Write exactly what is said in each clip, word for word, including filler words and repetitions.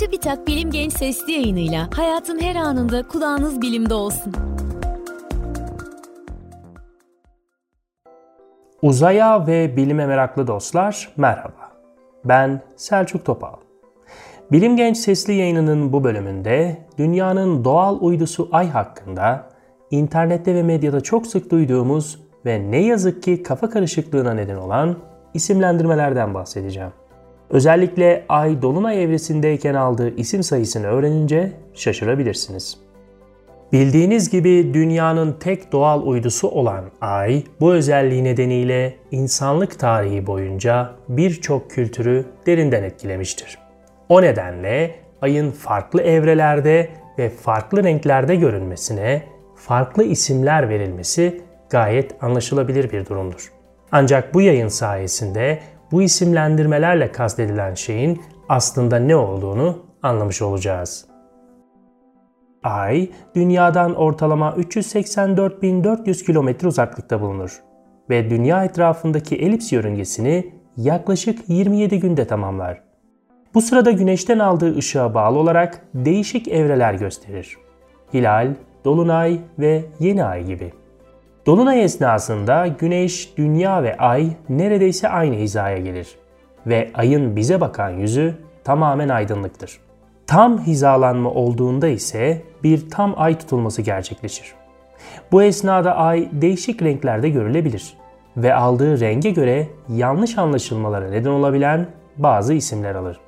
Çipiçak Bilim Genç Sesli Yayınıyla hayatın her anında kulağınız bilimde olsun. Uzaya ve bilime meraklı dostlar merhaba. Ben Selçuk Topal. Bilim Genç Sesli Yayınının bu bölümünde dünyanın doğal uydusu Ay hakkında internette ve medyada çok sık duyduğumuz ve ne yazık ki kafa karışıklığına neden olan isimlendirmelerden bahsedeceğim. Özellikle Ay Dolunay evresindeyken aldığı isim sayısını öğrenince şaşırabilirsiniz. Bildiğiniz gibi dünyanın tek doğal uydusu olan Ay, bu özelliği nedeniyle insanlık tarihi boyunca birçok kültürü derinden etkilemiştir. O nedenle Ay'ın farklı evrelerde ve farklı renklerde görünmesine farklı isimler verilmesi gayet anlaşılabilir bir durumdur. Ancak bu yayın sayesinde bu isimlendirmelerle kastedilen şeyin aslında ne olduğunu anlamış olacağız. Ay, dünyadan ortalama üç yüz seksen dört bin dört yüz kilometre uzaklıkta bulunur ve dünya etrafındaki elips yörüngesini yaklaşık yirmi yedi günde tamamlar. Bu sırada güneşten aldığı ışığa bağlı olarak değişik evreler gösterir. Hilal, dolunay ve yeni ay gibi. Dolunay esnasında güneş, dünya ve ay neredeyse aynı hizaya gelir ve ayın bize bakan yüzü tamamen aydınlıktır. Tam hizalanma olduğunda ise bir tam ay tutulması gerçekleşir. Bu esnada ay değişik renklerde görülebilir ve aldığı renge göre yanlış anlaşılmalara neden olabilen bazı isimler alır.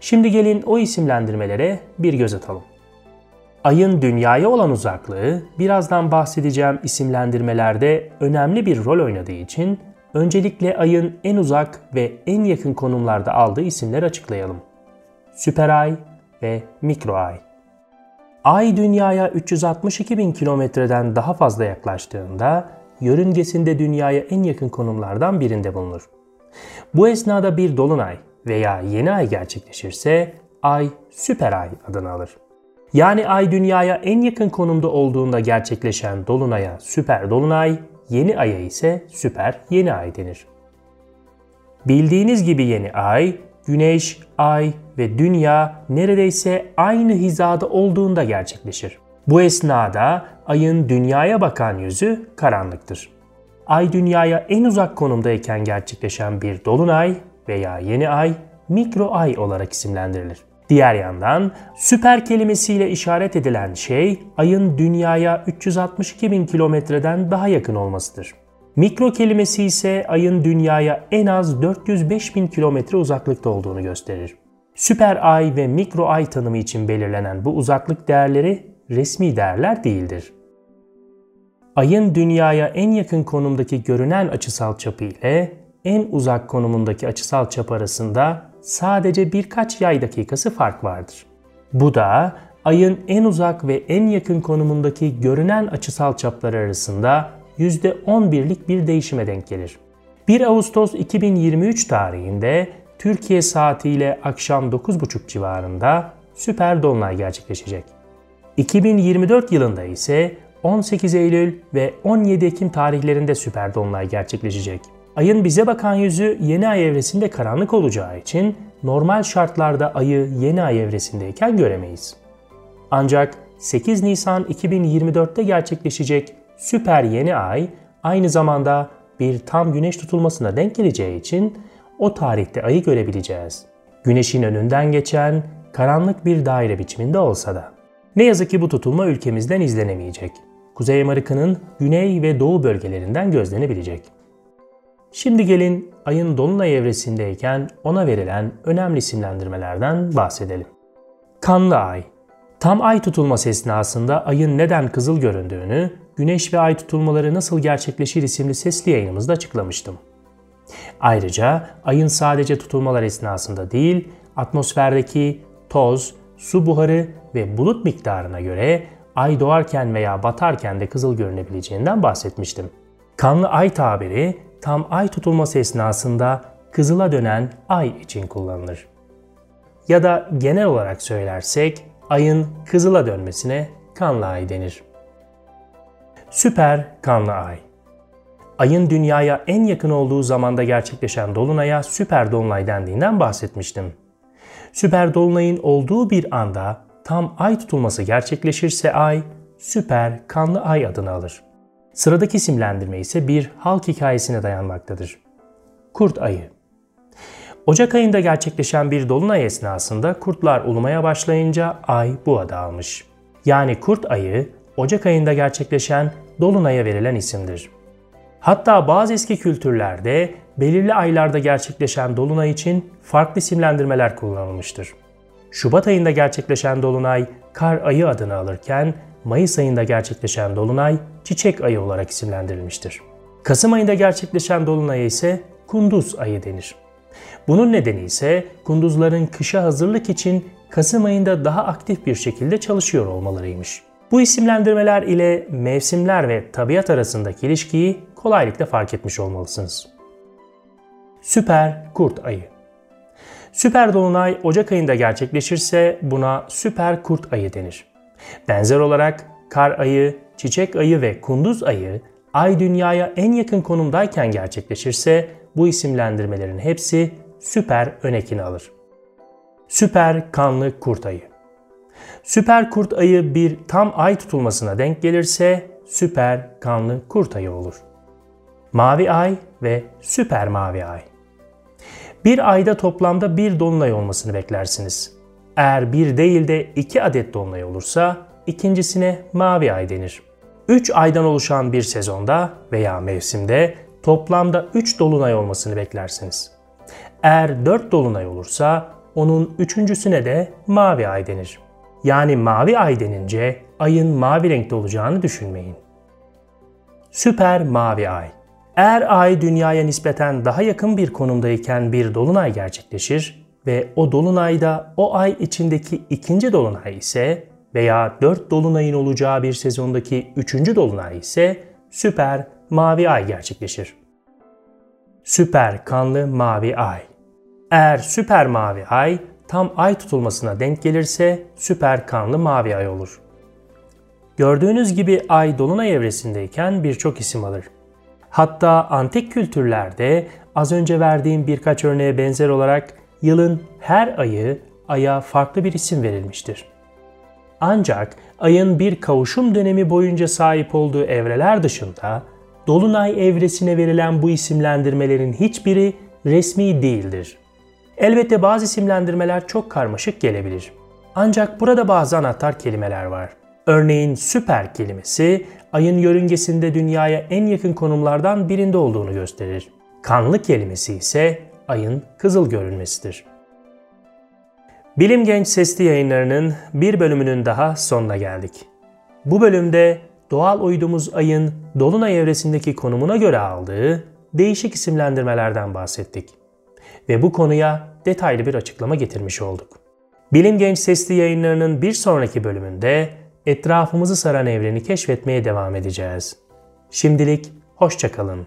Şimdi gelin o isimlendirmelere bir göz atalım. Ay'ın dünyaya olan uzaklığı, birazdan bahsedeceğim isimlendirmelerde önemli bir rol oynadığı için öncelikle Ay'ın en uzak ve en yakın konumlarda aldığı isimleri açıklayalım. Süper Ay ve Mikro Ay. Ay dünyaya üç yüz altmış iki bin kilometreden daha fazla yaklaştığında yörüngesinde dünyaya en yakın konumlardan birinde bulunur. Bu esnada bir dolunay veya yeni ay gerçekleşirse Ay Süper Ay adını alır. Yani Ay dünyaya en yakın konumda olduğunda gerçekleşen dolunaya Süper Dolunay, yeni aya ise Süper Yeni Ay denir. Bildiğiniz gibi yeni ay, güneş, ay ve dünya neredeyse aynı hizada olduğunda gerçekleşir. Bu esnada ayın dünyaya bakan yüzü karanlıktır. Ay dünyaya en uzak konumdayken gerçekleşen bir dolunay veya yeni ay mikro ay olarak isimlendirilir. Diğer yandan süper kelimesiyle işaret edilen şey ayın dünyaya üç yüz altmış iki bin kilometreden daha yakın olmasıdır. Mikro kelimesi ise ayın dünyaya en az dört yüz beş bin kilometre uzaklıkta olduğunu gösterir. Süper ay ve mikro ay tanımı için belirlenen bu uzaklık değerleri resmi değerler değildir. Ayın dünyaya en yakın konumdaki görünen açısal çapı ile en uzak konumundaki açısal çap arasında sadece birkaç yay dakikası fark vardır. Bu da ayın en uzak ve en yakın konumundaki görünen açısal çapları arasında yüzde on birlik bir değişime denk gelir. bir Ağustos iki bin yirmi üç tarihinde Türkiye saatiyle akşam dokuz buçuk civarında Süper Dolunay gerçekleşecek. iki bin yirmi dört yılında ise on sekiz Eylül ve on yedi Ekim tarihlerinde Süper Dolunay gerçekleşecek. Ayın bize bakan yüzü yeni ay evresinde karanlık olacağı için normal şartlarda ayı yeni ay evresindeyken göremeyiz. Ancak sekiz Nisan iki bin yirmi dörtte gerçekleşecek süper yeni ay aynı zamanda bir tam güneş tutulmasına denk geleceği için o tarihte ayı görebileceğiz. Güneşin önünden geçen karanlık bir daire biçiminde olsa da. Ne yazık ki bu tutulma ülkemizden izlenemeyecek. Kuzey Amerika'nın güney ve doğu bölgelerinden gözlenebilecek. Şimdi gelin ayın dolunay evresindeyken ona verilen önemli isimlendirmelerden bahsedelim. Kanlı Ay. Tam ay tutulması esnasında ayın neden kızıl göründüğünü, güneş ve ay tutulmaları nasıl gerçekleşir isimli sesli yayınımızda açıklamıştım. Ayrıca ayın sadece tutulmalar esnasında değil, atmosferdeki toz, su buharı ve bulut miktarına göre ay doğarken veya batarken de kızıl görünebileceğinden bahsetmiştim. Kanlı ay tabiri tam ay tutulması esnasında kızıla dönen ay için kullanılır. Ya da genel olarak söylersek ayın kızıla dönmesine kanlı ay denir. Süper kanlı ay. Ayın dünyaya en yakın olduğu zamanda gerçekleşen dolunaya süper dolunay dendiğinden bahsetmiştim. Süper dolunayın olduğu bir anda tam ay tutulması gerçekleşirse ay, süper kanlı ay adını alır. Sıradaki isimlendirme ise bir halk hikayesine dayanmaktadır. Kurt ayı. Ocak ayında gerçekleşen bir dolunay esnasında kurtlar ulumaya başlayınca ay bu adı almış. Yani kurt ayı, Ocak ayında gerçekleşen dolunaya verilen isimdir. Hatta bazı eski kültürlerde belirli aylarda gerçekleşen dolunay için farklı isimlendirmeler kullanılmıştır. Şubat ayında gerçekleşen dolunay kar ayı adını alırken Mayıs ayında gerçekleşen dolunay çiçek ayı olarak isimlendirilmiştir. Kasım ayında gerçekleşen dolunaya ise kunduz ayı denir. Bunun nedeni ise kunduzların kışa hazırlık için Kasım ayında daha aktif bir şekilde çalışıyor olmalarıymış. Bu isimlendirmeler ile mevsimler ve tabiat arasındaki ilişkiyi kolaylıkla fark etmiş olmalısınız. Süper kurt ayı. Süper dolunay Ocak ayında gerçekleşirse buna süper kurt ayı denir. Benzer olarak kar ayı, çiçek ayı ve kunduz ayı ay dünyaya en yakın konumdayken gerçekleşirse bu isimlendirmelerin hepsi süper önekini alır. Süper kanlı kurt ayı. Süper kurt ayı bir tam ay tutulmasına denk gelirse süper kanlı kurt ayı olur. Mavi ay ve süper mavi ay. Bir ayda toplamda bir dolunay olmasını beklersiniz. Eğer bir değil de iki adet dolunay olursa ikincisine mavi ay denir. Üç aydan oluşan bir sezonda veya mevsimde toplamda üç dolunay olmasını beklersiniz. Eğer dört dolunay olursa onun üçüncüsüne de mavi ay denir. Yani mavi ay denince ayın mavi renkte olacağını düşünmeyin. Süper mavi ay. Eğer ay dünyaya nispeten daha yakın bir konumdayken bir dolunay gerçekleşir ve o dolunayda o ay içindeki ikinci dolunay ise veya dört dolunayın olacağı bir sezondaki üçüncü dolunay ise süper mavi ay gerçekleşir. Süper kanlı mavi ay. Eğer süper mavi ay tam ay tutulmasına denk gelirse süper kanlı mavi ay olur. Gördüğünüz gibi ay dolunay evresindeyken birçok isim alır. Hatta antik kültürlerde az önce verdiğim birkaç örneğe benzer olarak yılın her ayı aya farklı bir isim verilmiştir. Ancak ayın bir kavuşum dönemi boyunca sahip olduğu evreler dışında dolunay evresine verilen bu isimlendirmelerin hiçbiri resmi değildir. Elbette bazı isimlendirmeler çok karmaşık gelebilir. Ancak burada bazı anahtar kelimeler var. Örneğin süper kelimesi ayın yörüngesinde dünyaya en yakın konumlardan birinde olduğunu gösterir. Kanlı kelimesi ise ayın kızıl görünmesidir. Bilim Genç Sesli Yayınlarının bir bölümünün daha sonuna geldik. Bu bölümde doğal uydumuz ayın dolunay evresindeki konumuna göre aldığı değişik isimlendirmelerden bahsettik ve bu konuya detaylı bir açıklama getirmiş olduk. Bilim Genç Sesli Yayınlarının bir sonraki bölümünde etrafımızı saran evreni keşfetmeye devam edeceğiz. Şimdilik hoşça kalın.